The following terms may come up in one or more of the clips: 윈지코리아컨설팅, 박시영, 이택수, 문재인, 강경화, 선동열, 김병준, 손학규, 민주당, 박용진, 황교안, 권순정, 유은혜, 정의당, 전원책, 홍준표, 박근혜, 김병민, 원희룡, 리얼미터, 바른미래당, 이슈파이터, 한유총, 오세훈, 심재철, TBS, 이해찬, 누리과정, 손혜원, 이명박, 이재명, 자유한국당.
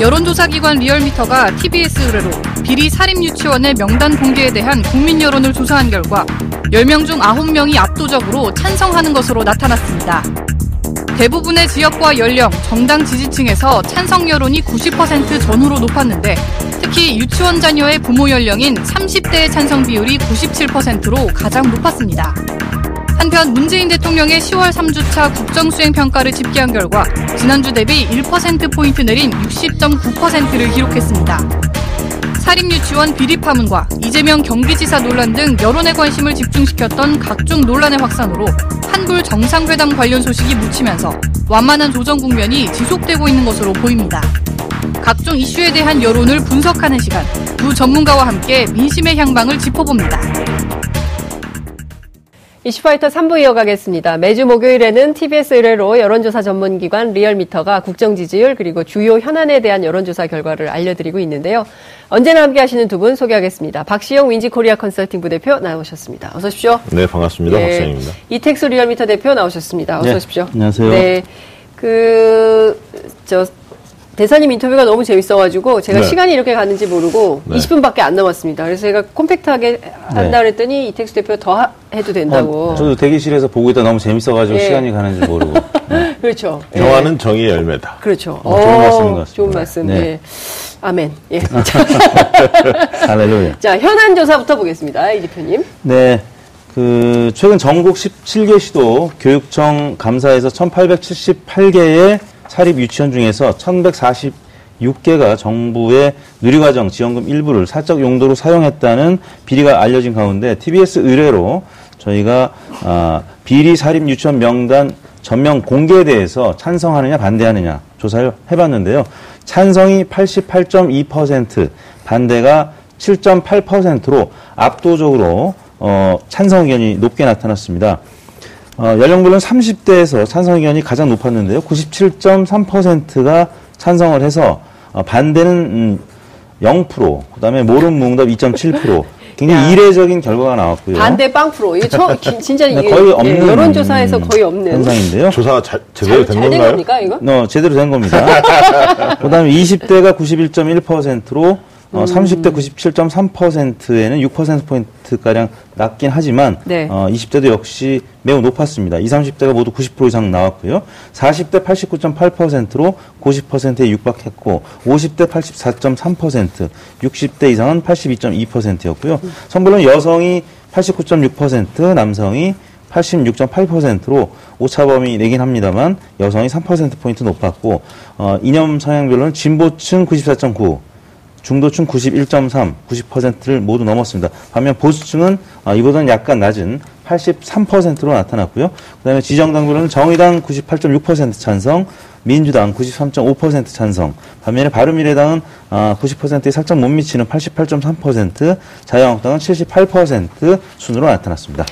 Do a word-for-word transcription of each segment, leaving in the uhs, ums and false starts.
여론조사기관 리얼미터가 티비에스 의뢰로 비리 사립 유치원의 명단 공개에 대한 국민 여론을 조사한 결과 열 명 중 아홉 명이 압도적으로 찬성하는 것으로 나타났습니다. 대부분의 지역과 연령, 정당 지지층에서 찬성 여론이 구십 퍼센트 전후로 높았는데 특히 유치원 자녀의 부모 연령인 삼십 대의 찬성 비율이 구십칠 퍼센트로 가장 높았습니다. 한편 문재인 대통령의 시월 삼 주차 국정수행평가를 집계한 결과 지난주 대비 일 퍼센트포인트 내린 육십 점 구 퍼센트를 기록했습니다. 사립유치원 비리 파문과 이재명 경기지사 논란 등 여론의 관심을 집중시켰던 각종 논란의 확산으로 한불 정상회담 관련 소식이 묻히면서 완만한 조정 국면이 지속되고 있는 것으로 보입니다. 각종 이슈에 대한 여론을 분석하는 시간, 두 전문가와 함께 민심의 향방을 짚어봅니다. 이슈파이터 삼 부 이어가겠습니다. 매주 목요일에는 티비에스 의뢰로 여론조사 전문기관 리얼미터가 국정지지율 그리고 주요 현안에 대한 여론조사 결과를 알려드리고 있는데요. 언제나 함께하시는 두 분 소개하겠습니다. 박시영 윈지코리아컨설팅 부대표 나오셨습니다. 어서 오십시오. 네, 반갑습니다. 네, 박시영입니다. 이택수 리얼미터 대표 나오셨습니다. 어서 네, 오십시오. 안녕하세요. 네, 그 저 대사님 인터뷰가 너무 재밌어가지고 제가 네. 시간이 이렇게 가는지 모르고 네. 이십 분밖에 안 남았습니다. 그래서 제가 콤팩트하게 한다 그랬더니 네. 이택수 대표 더 하, 해도 된다고. 어, 저도 대기실에서 보고 있다 너무 재밌어가지고 네. 시간이 가는지 모르고. 네. 그렇죠. 영화는 네. 정의의 열매다. 그렇죠. 어, 좋은 말씀인 것 같습니다. 좋은 말씀. 네. 네. 아멘. 예. 할렐루야. 자, 현안 조사부터 보겠습니다. 이 대표님. 네. 그 최근 전국 십칠 개 시도 교육청 감사에서 천팔백칠십팔 개의 사립 유치원 중에서 천백사십육 개가 정부의 누리과정 지원금 일부를 사적 용도로 사용했다는 비리가 알려진 가운데 티비에스 의뢰로 저희가 아, 비리 사립 유치원 명단 전면 공개에 대해서 찬성하느냐 반대하느냐 조사를 해봤는데요. 찬성이 팔십팔 점 이 퍼센트, 반대가 칠 점 팔 퍼센트로 압도적으로 어, 찬성 의견이 높게 나타났습니다. 어, 연령별로는 삼십 대에서 찬성 의견이 가장 높았는데요. 구십칠 점 삼 퍼센트가 찬성을 해서 어, 반대는 음, 영 퍼센트, 그다음에 모름 응답 이 점 칠 퍼센트. 굉장히 야. 이례적인 결과가 나왔고요. 반대 빵프로. 이게 처음, 진짜 이게 거의 없는 예, 여론조사에서 거의 없는 현상인데요. 조사가 자, 제대로 잘, 된 잘 건가요? 겁니까, 이거? 어, 제대로 된 겁니다. 그다음에 이십 대가 구십일 점 일 퍼센트로 어, 삼십 대 구십칠 점 삼 퍼센트에는 육 퍼센트포인트가량 낮긴 하지만 네. 어, 이십 대도 역시 매우 높았습니다. 이십, 삼십 대가 모두 구십 퍼센트 이상 나왔고요. 사십 대 팔십구 점 팔 퍼센트로 구십 퍼센트에 육박했고 오십 대 팔십사 점 삼 퍼센트, 육십 대 이상은 팔십이 점 이 퍼센트였고요. 음. 성별로는 여성이 팔십구 점 육 퍼센트, 남성이 팔십육 점 팔 퍼센트로 오차범위 내긴 합니다만 여성이 삼 퍼센트포인트 높았고 어, 이념 성향별로는 진보층 구십사 점 구 퍼센트, 중도층 구십일 점 삼, 구십 퍼센트를 모두 넘었습니다. 반면 보수층은 이보다는 약간 낮은 팔십삼 퍼센트로 나타났고요. 그다음에 지정당별로는 정의당 구십팔 점 육 퍼센트 찬성, 민주당 구십삼 점 오 퍼센트 찬성, 반면에 바른미래당은 구십 퍼센트에 살짝 못 미치는 팔십팔 점 삼 퍼센트, 자유한국당은 칠십팔 퍼센트 순으로 나타났습니다.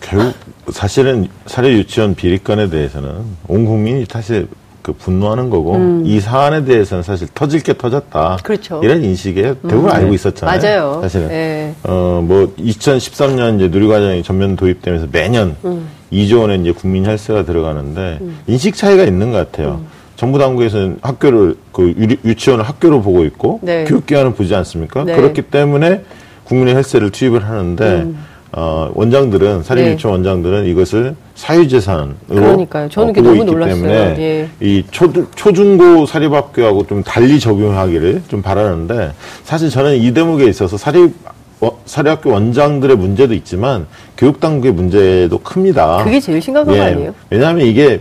결국 사실은 사립 유치원 비리건에 대해서는 온 국민이 사실 그 분노하는 거고 음. 이 사안에 대해서는 사실 터질 게 터졌다. 그렇죠. 이런 인식에 대부분 음. 알고 있었잖아요. 맞아요. 사실은 네. 어, 뭐 이천십삼 년 이제 누리과정이 전면 도입되면서 매년 음. 이 조 원의 이제 국민 혈세가 들어가는데 음. 인식 차이가 있는 것 같아요. 음. 정부 당국에서는 학교를 그 유, 유치원을 학교로 보고 있고 네. 교육기관을 보지 않습니까? 네. 그렇기 때문에 국민의 혈세를 투입을 하는데. 음. 어, 원장들은, 사립유치원 네. 원장들은 이것을 사유재산으로. 그러니까요. 저는 어, 그게 너무 놀랐어요. 예. 이 초, 초중고 사립학교하고 좀 달리 적용하기를 좀 바라는데, 사실 저는 이 대목에 있어서 사립, 어, 사립학교 원장들의 문제도 있지만, 교육당국의 문제도 큽니다. 그게 제일 심각한 예. 거 아니에요? 왜냐하면 이게,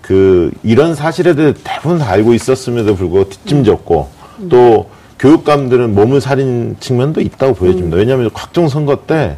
그, 이런 사실에 대해 대부분 다 알고 있었음에도 불구하고 뒷짐졌고, 음. 또 교육감들은 몸을 사린 측면도 있다고 보여집니다. 음. 왜냐하면 각종선거 때,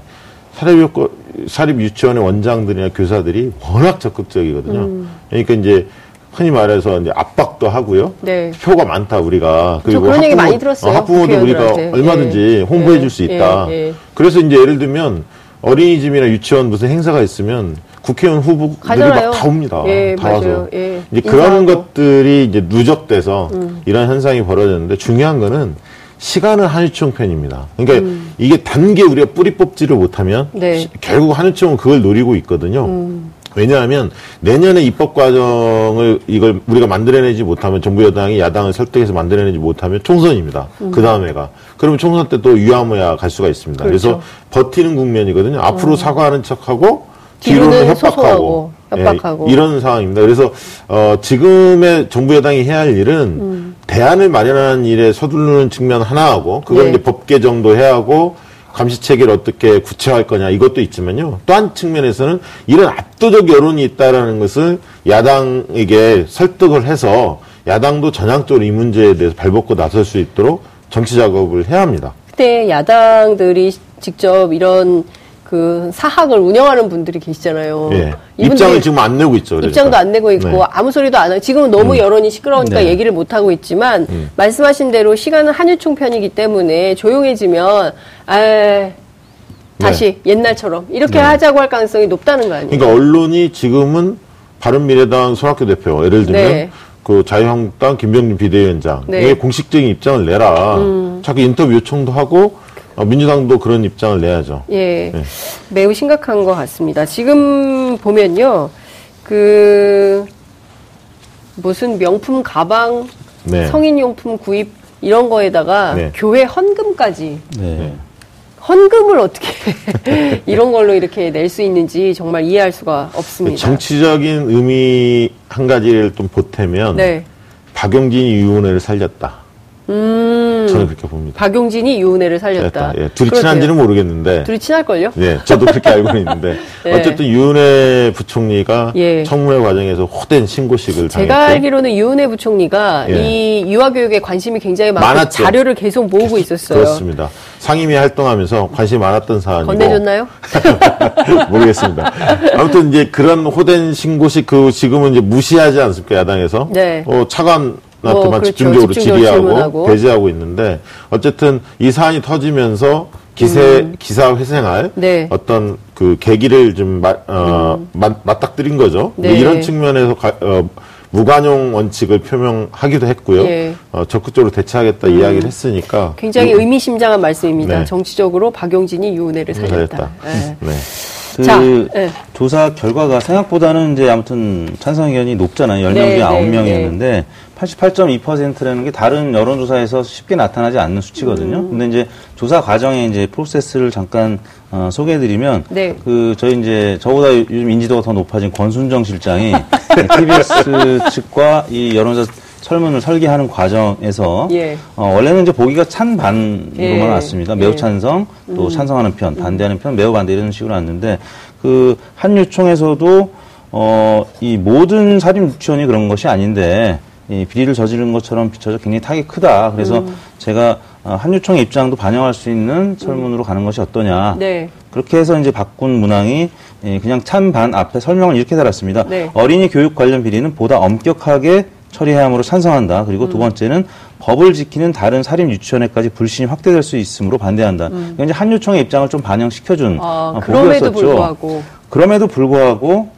사립 유치원의 원장들이나 교사들이 워낙 적극적이거든요. 음. 그러니까 이제 흔히 말해서 이제 압박도 하고요. 네. 표가 많다 우리가. 그리고 그런 학부모, 얘기 많이 들었어요. 학부모도 우리가 네. 얼마든지 홍보해 네. 줄 수 있다. 네. 네. 그래서 이제 예를 들면 어린이집이나 유치원 무슨 행사가 있으면 국회의원 후보들이 막 다 옵니다. 예, 다 와서. 예. 이제 그런 것들이 이제 누적돼서 음. 이런 현상이 벌어졌는데 중요한 거는 시간은 한유총 편입니다. 그러니까 음. 이게 단계 우리가 뿌리 뽑지를 못하면 네. 시, 결국 한유총은 그걸 노리고 있거든요. 음. 왜냐하면 내년에 입법 과정을 이걸 우리가 만들어내지 못하면, 정부 여당이 야당을 설득해서 만들어내지 못하면 총선입니다. 음. 그 다음에가. 그러면 총선 때 또 유야무야 갈 수가 있습니다. 그렇죠. 그래서 버티는 국면이거든요. 앞으로 음. 사과하는 척하고 뒤로는 협박하고. 협박하고. 예, 이런 상황입니다. 그래서 어, 지금의 정부 여당이 해야 할 일은 음. 대안을 마련하는 일에 서두르는 측면 하나하고, 그걸 예. 이제 법 개정도 해야 하고, 감시체계를 어떻게 구체화할 거냐, 이것도 있지만요. 또한 측면에서는 이런 압도적 여론이 있다라는 것을 야당에게 설득을 해서 야당도 전향적으로 이 문제에 대해서 발벗고 나설 수 있도록 정치 작업을 해야 합니다. 그때 야당들이 직접 이런 그 사학을 운영하는 분들이 계시잖아요. 예. 입장을 지금 안 내고 있죠. 그러니까. 입장도 안 내고 있고 네. 아무 소리도 안 하고 지금은 너무 음. 여론이 시끄러우니까 네. 얘기를 못 하고 있지만 음. 말씀하신 대로 시간은 한유총 편이기 때문에 조용해지면 아 다시 네. 옛날처럼 이렇게 네. 하자고 할 가능성이 높다는 거 아니에요? 그러니까 언론이 지금은 바른미래당 손학규 대표 예를 들면 네. 그 자유한국당 김병민 비대위원장의 네. 공식적인 입장을 내라. 음. 자꾸 인터뷰 요청도 하고. 어, 민주당도 그런 입장을 내야죠. 예, 예. 매우 심각한 것 같습니다. 지금 보면요, 그, 무슨 명품 가방, 네. 성인용품 구입, 이런 거에다가 네. 교회 헌금까지. 네. 헌금을 어떻게 이런 걸로 이렇게 낼 수 있는지 정말 이해할 수가 없습니다. 정치적인 의미 한 가지를 좀 보태면, 네. 박용진이 유은혜를 살렸다. 음, 저는 그렇게 봅니다. 박용진이 유은혜를 살렸다. 예, 둘이 그렇대요. 친한지는 모르겠는데. 둘이 친할걸요? 예, 저도 그렇게 알고 있는데. 네. 어쨌든 유은혜 부총리가 예. 청문회 과정에서 호된 신고식을 당했고. 제가 알기로는 유은혜 부총리가 예. 이 유아교육에 관심이 굉장히 많고 많았죠. 자료를 계속 모으고 있었어요. 그렇습니다. 상임위 활동하면서 관심이 많았던 사안이고. 건네줬나요? 모르겠습니다. 아무튼 이제 그런 호된 신고식, 그 지금은 이제 무시하지 않습니까, 야당에서? 네. 어, 차관 나한테만 뭐, 그렇죠. 집중적으로 질의하고 질문하고. 배제하고 있는데 어쨌든 이 사안이 터지면서 기세 음. 기사 회생할 네. 어떤 그 계기를 좀 마, 어, 음. 마, 맞닥뜨린 거죠. 네. 이런 측면에서 가, 어, 무관용 원칙을 표명하기도 했고요. 네. 어, 적극적으로 대처하겠다 음. 이야기를 했으니까 굉장히 음. 의미심장한 말씀입니다. 네. 정치적으로 박용진이 유은혜를 살렸다. 네. 네. 그 자, 네. 조사 결과가 생각보다는 이제 아무튼 찬성 의견이 높잖아요. 열 명 네, 중 아홉 명이었는데 네. 팔십팔 점 이 퍼센트라는 게 다른 여론조사에서 쉽게 나타나지 않는 수치거든요. 음. 근데 이제 조사 과정의 이제 프로세스를 잠깐 어, 소개해드리면, 네. 그, 저희 이제, 저보다 요즘 인지도가 더 높아진 권순정 실장이 티비에스 측과 이 여론조사 설문을 설계하는 과정에서 예. 어, 원래는 이제 보기가 찬 반으로만 예. 왔습니다. 매우 찬성, 예. 또 찬성하는 편, 반대하는 편, 매우 반대 이런 식으로 왔는데 그 한유총에서도 어, 이 모든 사립 유치원이 그런 것이 아닌데 이 비리를 저지른 것처럼 비춰져 굉장히 타격이 크다. 그래서 음. 제가 한유총의 입장도 반영할 수 있는 설문으로 음. 가는 것이 어떠냐. 네. 그렇게 해서 이제 바꾼 문항이 그냥 찬반 앞에 설명을 이렇게 달았습니다. 네. 어린이 교육 관련 비리는 보다 엄격하게 처리해야 함으로 찬성한다. 그리고 음. 두 번째는 법을 지키는 다른 사립 유치원에까지 불신이 확대될 수 있으므로 반대한다. 음. 그러니까 이제 한유총의 입장을 좀 반영시켜준 아, 그럼에도 보기였었죠. 불구하고. 그럼에도 불구하고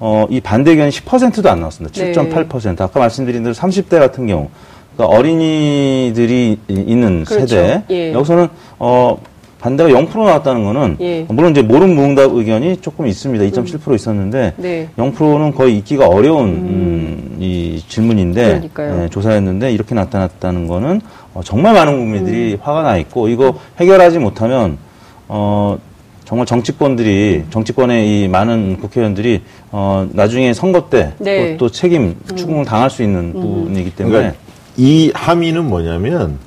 어, 이 반대 의견이 십 퍼센트도 안 나왔습니다. 칠 점 팔 퍼센트. 네. 아까 말씀드린 대로 삼십 대 같은 경우 그러니까 어린이들이 있는 그렇죠. 세대 예. 여기서는 어, 반대가 영 퍼센트 나왔다는 거는 예. 물론 이제 모름 무응답 의견이 조금 있습니다. 이 점 칠 퍼센트 음. 있었는데 네. 영 퍼센트는 거의 있기가 어려운 음. 이 질문인데 예, 조사했는데 이렇게 나타났다는 거는 어, 정말 많은 국민들이 음. 화가 나 있고 이거 해결하지 못하면 어, 정말 정치권들이 정치권의 이 많은 국회의원들이 어, 나중에 선거 때 네. 또 책임 추궁을 음. 당할 수 있는 음. 부분이기 때문에 그러니까 이 함의는 뭐냐면.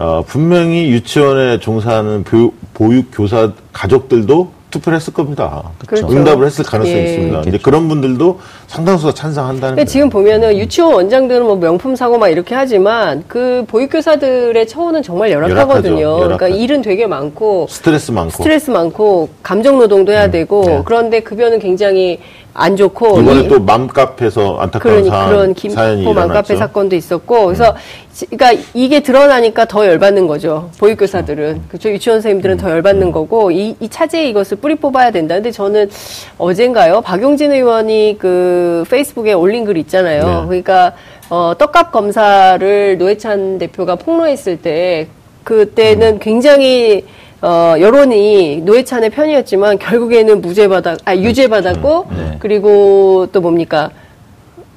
어, 분명히 유치원에 종사하는 보, 보육 교사 가족들도 투표를 했을 겁니다. 그렇죠. 응답을 했을 가능성이 예. 있습니다. 그렇죠. 이제 그런 분들도 상당수가 찬성한다는 거예요. 지금 보면은 유치원 원장들은 뭐 명품 사고 막 이렇게 하지만 그 보육 교사들의 처우는 정말 열악하거든요. 열악하죠. 그러니까 열악하죠. 일은 되게 많고 스트레스 많고 스트레스 많고 감정 노동도 해야 음. 되고 네. 그런데 급여는 굉장히 안 좋고 이번에 이, 또 맘카페에서 안타까운 사안, 그런 김포 사연이 일어났죠. 맘카페 사건도 있었고 그래서 음. 그러니까 이게 드러나니까 더 열받는 거죠. 보육교사들은 음. 그렇죠. 유치원 선생님들은 음. 더 열받는 음. 거고 이, 이 차제에 이것을 뿌리 뽑아야 된다. 근데 저는 어젠가요 박용진 의원이 그 페이스북에 올린 글 있잖아요. 네. 그러니까 어, 떡값 검사를 노회찬 대표가 폭로했을 때 그때는 음. 굉장히 어, 여론이 노회찬의 편이었지만 결국에는 무죄받았, 아, 유죄받았고, 네. 그리고 또 뭡니까?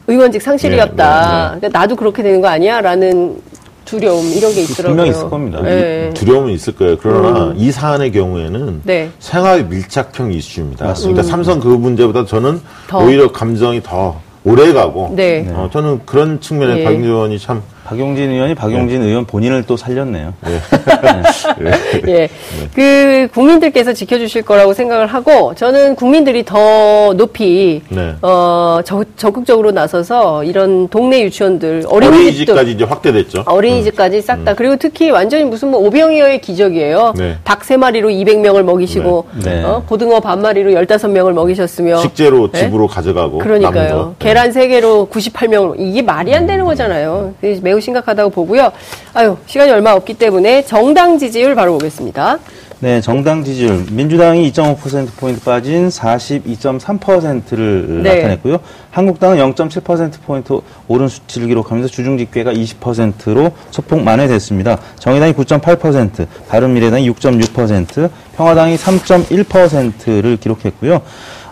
의원직 상실이었다. 네, 네, 네. 그러니까 나도 그렇게 되는 거 아니야? 라는 두려움, 이런 게 있더라고요. 분명히 있을 겁니다. 네. 두려움은 있을 거예요. 그러나 음. 이 사안의 경우에는 네. 생활 밀착형 이슈입니다. 맞습니다. 그러니까 삼성 그 문제보다 저는 더. 오히려 감정이 더 오래가고 네. 어, 저는 그런 측면에 네. 박용진 의원이 참 박용진 의원이 박용진 네. 의원 본인을 또 살렸네요. 네. 네. 네. 네. 그 국민들께서 지켜주실 거라고 생각을 하고 저는 국민들이 더 높이 네. 어, 저, 적극적으로 나서서 이런 동네 유치원들 어린이집도, 어린이집까지 이제 확대됐죠. 어린이집까지 음. 싹 다. 그리고 특히 완전히 무슨 뭐 오병이어의 기적이에요. 네. 닭 세 마리로 이백 명을 먹이시고 네. 네. 어? 고등어 반 마리로 열다섯 명을 먹이셨으며 식재로 네? 집으로 가져가고 그러니까요. 남도. 계란 세 개로 구십팔 명으로 이게 말이 안 되는 거잖아요. 매우 심각하다고 보고요. 아유, 시간이 얼마 없기 때문에 정당 지지율 바로 보겠습니다. 네, 정당 지지율. 민주당이 이 점 오 퍼센트포인트 빠진 사십이 점 삼 퍼센트를 네. 나타냈고요. 한국당은 영 점 칠 퍼센트포인트 오른 수치를 기록하면서 주중 집계가 이십 퍼센트로 소폭 만회됐습니다. 정의당이 구 점 팔 퍼센트, 바른미래당이 육 점 육 퍼센트, 평화당이 삼 점 일 퍼센트를 기록했고요.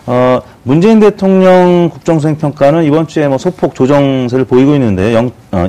어, 문재인 대통령 국정수행평가는 이번 주에 뭐 소폭 조정세를 보이고 있는데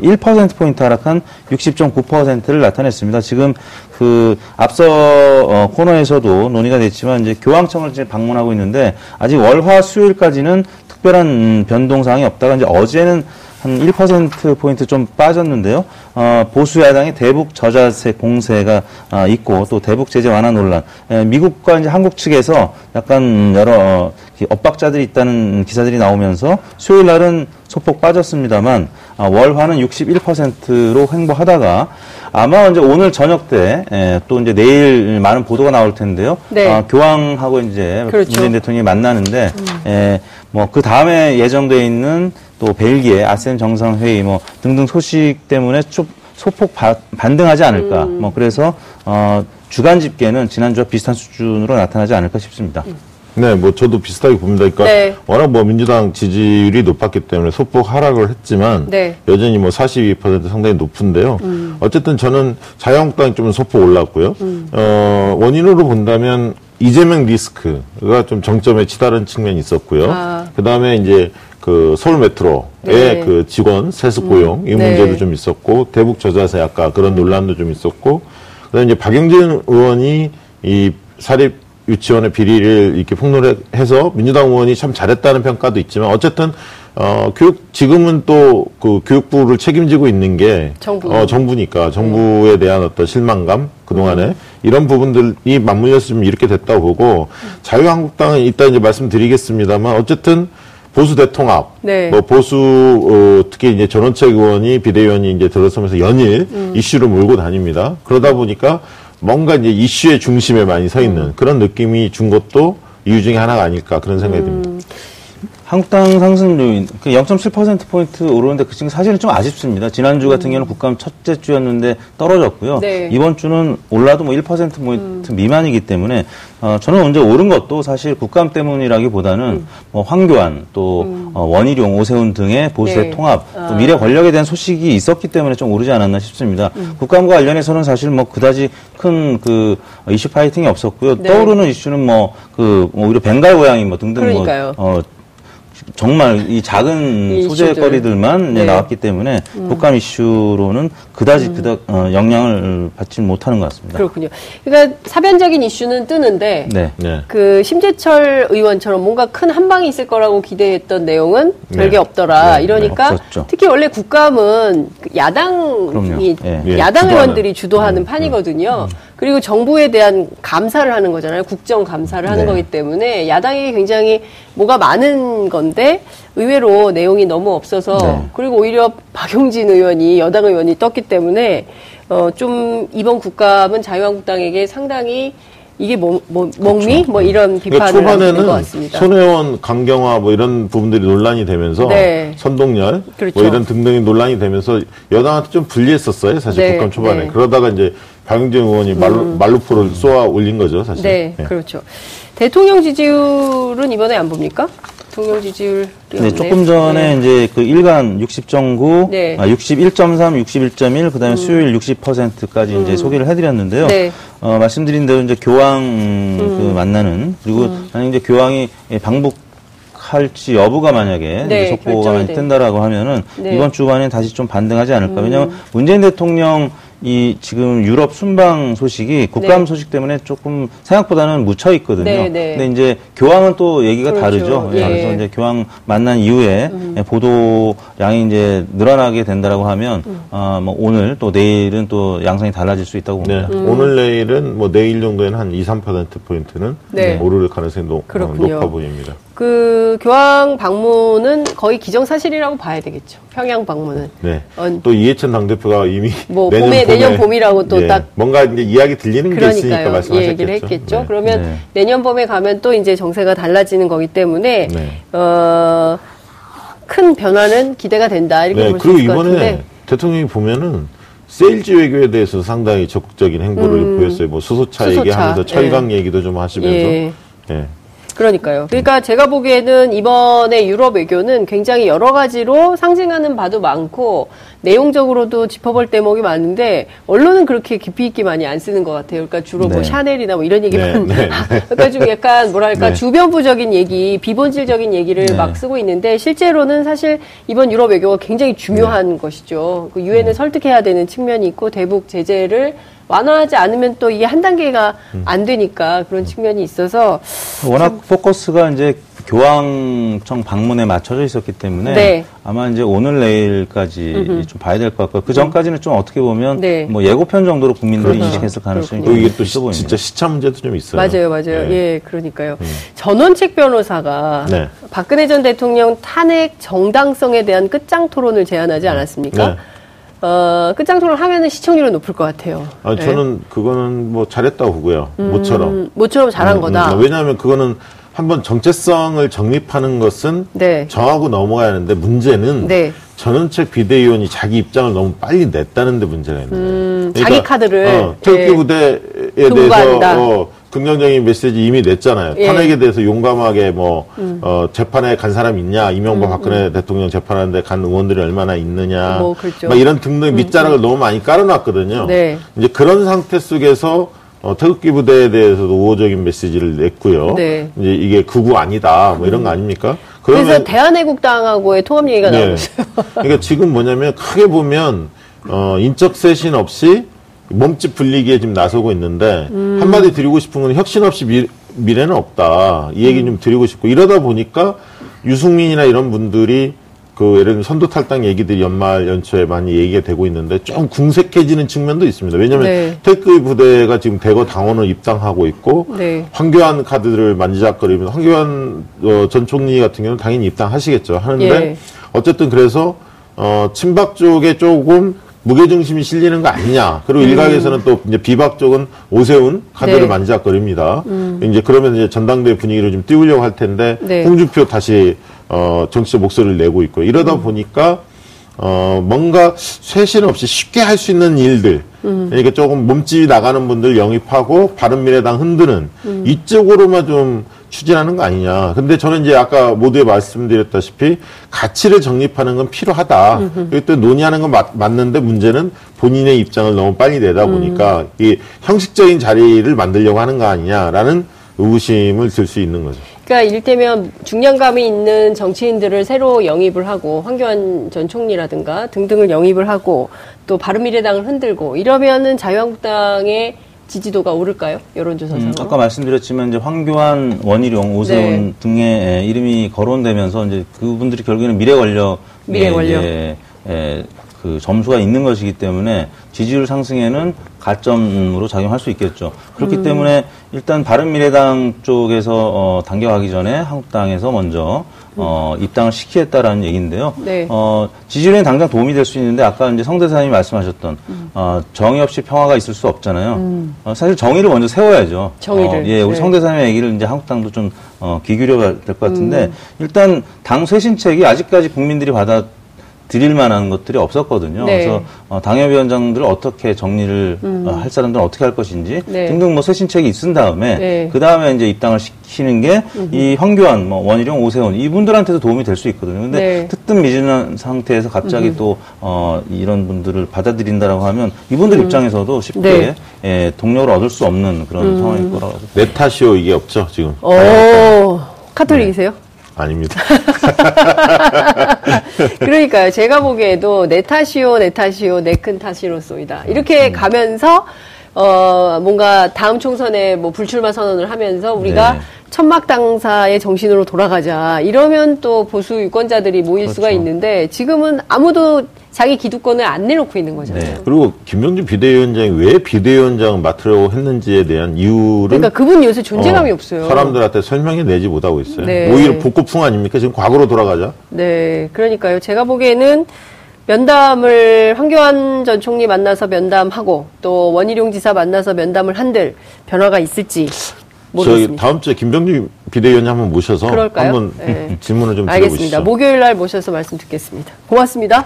일 퍼센트포인트 하락한 육십 점 구 퍼센트를 나타냈습니다. 지금 그 앞서 어, 코너에서도 논의가 됐지만 이제 교황청을 이제 방문하고 있는데 아직 월화 수요일까지는 특별한 변동사항이 없다가 이제 어제는 한 일 퍼센트포인트 좀 빠졌는데요. 어, 보수 야당의 대북 저자세 공세가 어, 있고 또 대북 제재 완화 논란. 에, 미국과 이제 한국 측에서 약간 여러 어, 엇박자들이 있다는 기사들이 나오면서 수요일 날은 소폭 빠졌습니다만 어, 월화는 육십일 퍼센트로 횡보하다가 아마 이제 오늘 저녁 때 또 이제 내일 많은 보도가 나올 텐데요. 네. 어, 교황하고 이제 그렇죠. 문재인 대통령이 만나는데 음. 뭐 그 다음에 예정돼 있는 또 벨기에 아셈 정상회의 뭐 등등 소식 때문에 좀 소폭 바, 반등하지 않을까. 음. 뭐 그래서 어, 주간 집계는 지난주와 비슷한 수준으로 나타나지 않을까 싶습니다. 음. 네, 뭐 저도 비슷하게 봅니다. 그러니까 네. 워낙 뭐 민주당 지지율이 높았기 때문에 소폭 하락을 했지만 네. 여전히 뭐 사십이 퍼센트 상당히 높은데요. 음. 어쨌든 저는 자유한국당이 좀 소폭 올랐고요. 음. 어, 원인으로 본다면 이재명 리스크가 좀 정점에 치달은 측면이 있었고요. 아. 그 다음에 이제 그 서울 메트로의 네. 그 직원 세습 고용 음. 이 문제도 네. 좀 있었고 대북 저자세 아까 그런 논란도 좀 있었고 그다음에 이제 박용진 의원이 이 사립 유치원의 비리를 이렇게 폭로해서 민주당 의원이 참 잘했다는 평가도 있지만 어쨌든 어 교육 지금은 또 그 교육부를 책임지고 있는 게 정부. 어 정부니까 정부에 대한 어떤 실망감 그동안에 음. 이런 부분들이 맞물려서 좀 이렇게 됐다고 보고 음. 자유한국당은 이따 이제 말씀드리겠습니다만 어쨌든 보수 대통합, 네. 뭐 보수 어, 특히 이제 전원책 의원이 비대위원이 이제 들어서면서 연일 음. 이슈를 몰고 다닙니다. 그러다 보니까 뭔가 이제 이슈의 중심에 많이 서 있는 음. 그런 느낌이 준 것도 이유 중에 하나가 아닐까 그런 생각이 듭니다. 음. 한국당 상승률 영 점 칠 퍼센트포인트 오르는데 그 친구 사실은 좀 아쉽습니다. 지난주 같은 음. 경우는 국감 첫째 주였는데 떨어졌고요. 네. 이번 주는 올라도 뭐 일 퍼센트포인트 음. 미만이기 때문에 어, 저는 언제 오른 것도 사실 국감 때문이라기보다는 음. 뭐 황교안, 또 음. 어, 원희룡, 오세훈 등의 보수의 네. 통합, 아. 또 미래 권력에 대한 소식이 있었기 때문에 좀 오르지 않았나 싶습니다. 음. 국감과 관련해서는 사실 뭐 그다지 큰 그 이슈 파이팅이 없었고요. 네. 떠오르는 이슈는 뭐 그 뭐 오히려 벵갈 고양이 뭐 등등 그러니까요. 뭐 어, 정말 이 작은 이 소재거리들만 네. 나왔기 때문에 음. 국감 이슈로는 그다지 음. 그닥 어, 영향을 받지 못하는 것 같습니다. 그렇군요. 그러니까 사변적인 이슈는 뜨는데 네. 네. 그 심재철 의원처럼 뭔가 큰 한방이 있을 거라고 기대했던 내용은 네. 별게 없더라. 네. 이러니까 네. 특히 원래 국감은 야당이 네. 야당 네. 의원들이 주도하는 네. 판이거든요. 네. 그리고 정부에 대한 감사를 하는 거잖아요. 국정 감사를 하는 네. 거기 때문에 야당이 굉장히 뭐가 많은 건데 의외로 내용이 너무 없어서 네. 그리고 오히려 박용진 의원이 여당 의원이 떴기 때문에 어, 좀 이번 국감은 자유한국당에게 상당히 이게 뭐, 뭐 먹미? 그렇죠. 뭐 이런 비판을 그러니까 초반에는 것 같습니다. 손혜원, 강경화 뭐 이런 부분들이 논란이 되면서 네. 선동열 그렇죠. 뭐 이런 등등이 논란이 되면서 여당한테 좀 불리했었어요. 사실 네. 국감 초반에. 네. 그러다가 이제 박용진 의원이 말루, 음. 말루포를 쏘아 올린 거죠. 사실. 네, 네. 그렇죠. 대통령 지지율은 이번에 안 봅니까? 대통령 지지율이 네, 조금 전에 네. 이제 그 일간 육십 정구, 네. 아, 육십일 점 삼, 육십일 점 일, 그다음에 음. 수요일 육십 퍼센트까지 음. 이제 소개를 해드렸는데요. 네. 어, 말씀드린 대로 이제 교황 음. 그 만나는 그리고 음. 만약 이제 교황이 방북 할지 여부가 만약에 네, 속보가 많이 뜬다라고 하면은 네. 이번 주간에 다시 좀 반등하지 않을까. 음. 왜냐하면 문재인 대통령 이 지금 유럽 순방 소식이 국감 네. 소식 때문에 조금 생각보다는 묻혀 있거든요. 네, 네. 근데 이제 교황은 또 얘기가 그렇죠. 다르죠. 예. 그래서 이제 교황 만난 이후에 음. 보도량이 이제 늘어나게 된다라고 하면 음. 어, 뭐 오늘 또 내일은 또 양상이 달라질 수 있다고 봅니다. 네. 음. 오늘 내일은 뭐 내일 정도에는 한 이, 삼 퍼센트 포인트는 네. 오를 가능성이 높, 높아 보입니다. 그 교황 방문은 거의 기정사실이라고 봐야 되겠죠. 평양 방문은. 네. 또 이해찬 당대표가 이미 뭐 내년, 봄에, 봄에, 내년 봄이라고 또 딱 예. 뭔가 이제 이야기 들리는 그러니까요. 게 있으니까 말씀하셨겠죠. 얘기를 했겠죠. 네. 그러면 네. 내년 봄에 가면 또 이제 정세가 달라지는 거기 때문에 네. 어, 큰 변화는 기대가 된다 이렇게 네. 볼 수 있을 것 같은데. 그리고 이번에 대통령이 보면은 세일즈 외교에 대해서 상당히 적극적인 행보를 음. 보였어요. 뭐 수소차, 수소차. 얘기하면서 철강 네. 얘기도 좀 하시면서. 예. 예. 그러니까요. 그러니까 제가 보기에는 이번에 유럽 외교는 굉장히 여러 가지로 상징하는 바도 많고 내용적으로도 짚어볼 대목이 많은데 언론은 그렇게 깊이 있게 많이 안 쓰는 것 같아요. 그러니까 주로 네. 뭐 샤넬이나 뭐 이런 얘기만 네, 네, 네. 그러니까 좀 약간 뭐랄까 네. 주변부적인 얘기, 비본질적인 얘기를 네. 막 쓰고 있는데 실제로는 사실 이번 유럽 외교가 굉장히 중요한 네. 것이죠. 그 유엔을 설득해야 되는 측면이 있고 대북 제재를 완화하지 않으면 또 이게 한 단계가 안 되니까 그런 측면이 있어서 워낙 포커스가 이제 교황청 방문에 맞춰져 있었기 때문에 네. 아마 이제 오늘 내일까지 음흠. 좀 봐야 될 것 같고요. 그 전까지는 좀 어떻게 보면 네. 뭐 예고편 정도로 국민들이 그렇죠. 인식했을 가능성이 또 이게 또 시, 진짜 시차 문제도 좀 있어요. 맞아요, 맞아요. 네. 예, 그러니까요. 음. 전원책 변호사가 네. 박근혜 전 대통령 탄핵 정당성에 대한 끝장 토론을 제안하지 않았습니까? 네. 어, 끝장토론 하면은 시청률은 높을 것 같아요. 아, 저는 네. 그거는 뭐 잘했다고 보고요. 음, 모처럼. 모처럼 잘한 음, 거다. 음, 왜냐하면 그거는 한번 정체성을 정립하는 것은 네. 정하고 넘어가야 하는데 문제는 네. 전원책 비대위원이 자기 입장을 너무 빨리 냈다는 데 문제가 있는 거예요. 음, 그러니까, 자기 카드를. 어, 태극기 부대에 예. 대해서 어, 긍정적인 메시지 이미 냈잖아요. 예. 탄핵에 대해서 용감하게 뭐 음. 어, 재판에 간 사람 있냐, 이명박 음, 박근혜 음. 대통령 재판하는데 간 의원들이 얼마나 있느냐, 뭐, 그렇죠. 막 이런 등등 밑자락을 음. 너무 많이 깔아놨거든요. 네. 이제 그런 상태 속에서 어, 태극기 부대에 대해서도 우호적인 메시지를 냈고요. 네. 이제 이게 극우 아니다, 뭐 이런 거 아닙니까? 그러면, 그래서 대한애국당하고의 통합 얘기가 네. 나오고 있어요. 그러니까 지금 뭐냐면 크게 보면 어, 인적 쇄신 없이 몸집 불리기에 지금 나서고 있는데 음. 한마디 드리고 싶은 건 혁신 없이 미, 미래는 없다. 이 얘기 음. 좀 드리고 싶고 이러다 보니까 유승민이나 이런 분들이 그 예를 들면 선도 탈당 얘기들이 연말 연초에 많이 얘기가 되고 있는데 좀 궁색해지는 측면도 있습니다. 왜냐하면 네. 태극기 부대가 지금 대거 당원을 입당하고 있고 네. 황교안 카드를 만지작거리면 황교안 어, 전 총리 같은 경우는 당연히 입당하시겠죠. 하는데 예. 어쨌든 그래서 어, 친박 쪽에 조금 무게중심이 실리는 거 아니냐. 그리고 음. 일각에서는 또 이제 비박 쪽은 오세훈 카드를 네. 만지작거립니다. 음. 이제 그러면 이제 전당대회 분위기를 좀 띄우려고 할 텐데 네. 홍준표 다시 어 정치적 목소리를 내고 있고 이러다 음. 보니까 어 뭔가 쇄신 없이 쉽게 할 수 있는 일들 음. 그러니까 조금 몸집이 나가는 분들 영입하고 바른미래당 흔드는 음. 이쪽으로만 좀 추진하는 거 아니냐. 근데 저는 이제 아까 모두에 말씀드렸다시피 가치를 정립하는 건 필요하다. 음흠. 그리고 또 논의하는 건 맞, 맞는데 문제는 본인의 입장을 너무 빨리 내다 보니까 음. 이 형식적인 자리를 만들려고 하는 거 아니냐라는 의구심을 들 수 있는 거죠. 그러니까 이를테면 중량감이 있는 정치인들을 새로 영입을 하고 황교안 전 총리라든가 등등을 영입을 하고 또 바른미래당을 흔들고 이러면은 자유한국당의 지지도가 오를까요? 여론조사상 음, 아까 말씀드렸지만 이제 황교안, 원희룡, 오세훈 네. 등의 이름이 거론되면서 이제 그분들이 결국에는 미래 권력, 미래 권력, 예, 예, 그 점수가 있는 것이기 때문에 지지율 상승에는 가점으로 작용할 수 있겠죠. 그렇기 음. 때문에 일단 바른미래당 쪽에서 어, 당겨가기 전에 한국당에서 먼저 어, 입당을 시키겠다라는 얘기인데요. 네. 어, 지지율에는 당장 도움이 될 수 있는데 아까 이제 성대사님이 말씀하셨던 음. 어, 정의 없이 평화가 있을 수 없잖아요. 음. 어, 사실 정의를 먼저 세워야죠. 정의를. 어, 예, 우리 네. 성대사님의 얘기를 이제 한국당도 좀 어, 귀 기울여야 될 것 같은데 음. 일단 당 쇄신책이 아직까지 국민들이 받아 드릴 만한 것들이 없었거든요. 네. 그래서 어, 당협위원장들을 어떻게 정리를 음. 어, 할 사람들은 어떻게 할 것인지 네. 등등 뭐 쇄신책이 있은 다음에 네. 그 다음에 이제 입당을 시키는 게 이 황교안, 뭐 원희룡, 오세훈 이분들한테도 도움이 될 수 있거든요. 근데 네. 뜨뜻미진한 상태에서 갑자기 음. 또 어, 이런 분들을 받아들인다라고 하면 이분들 음. 입장에서도 쉽게 네. 예, 동료를 얻을 수 없는 그런 음. 상황일 거라고. 메타쇼 이게 없죠 지금. 오, 카톨릭이세요? 네. 아닙니다. 그러니까요. 제가 보기에도 내 탓이요, 내 탓이요, 내 큰 탓이로 쏘이다. 이렇게 음. 가면서 어 뭔가 다음 총선에 뭐 불출마 선언을 하면서 우리가 네. 천막 당사의 정신으로 돌아가자. 이러면 또 보수 유권자들이 모일 그렇죠. 수가 있는데 지금은 아무도 자기 기득권을 안 내놓고 있는 거잖아요. 네. 그리고 김병준 비대위원장이 왜 비대위원장 맡으려고 했는지에 대한 이유를 그러니까 그분 요새 존재감이 어, 없어요. 사람들한테 설명해 내지 못하고 있어요. 네. 오히려 복고풍 아닙니까? 지금 과거로 돌아가자. 네, 그러니까요. 제가 보기에는 면담을 황교안 전 총리 만나서 면담하고 또 원희룡 지사 만나서 면담을 한들 변화가 있을지 모르겠습니다. 저희 다음 주에 김병준 비대위원장 한번 모셔서 그럴까요? 한번 네. 질문을 좀 드려보시죠. 알겠습니다. 목요일 날 모셔서 말씀 듣겠습니다. 고맙습니다.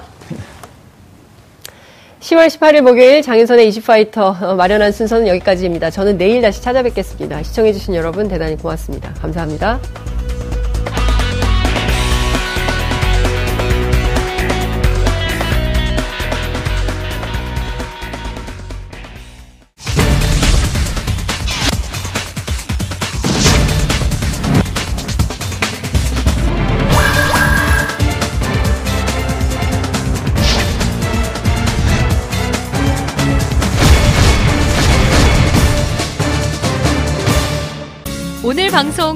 시월 십팔일 목요일 장윤선의 이십 파이터 마련한 순서는 여기까지입니다. 저는 내일 다시 찾아뵙겠습니다. 시청해주신 여러분 대단히 고맙습니다. 감사합니다. 방송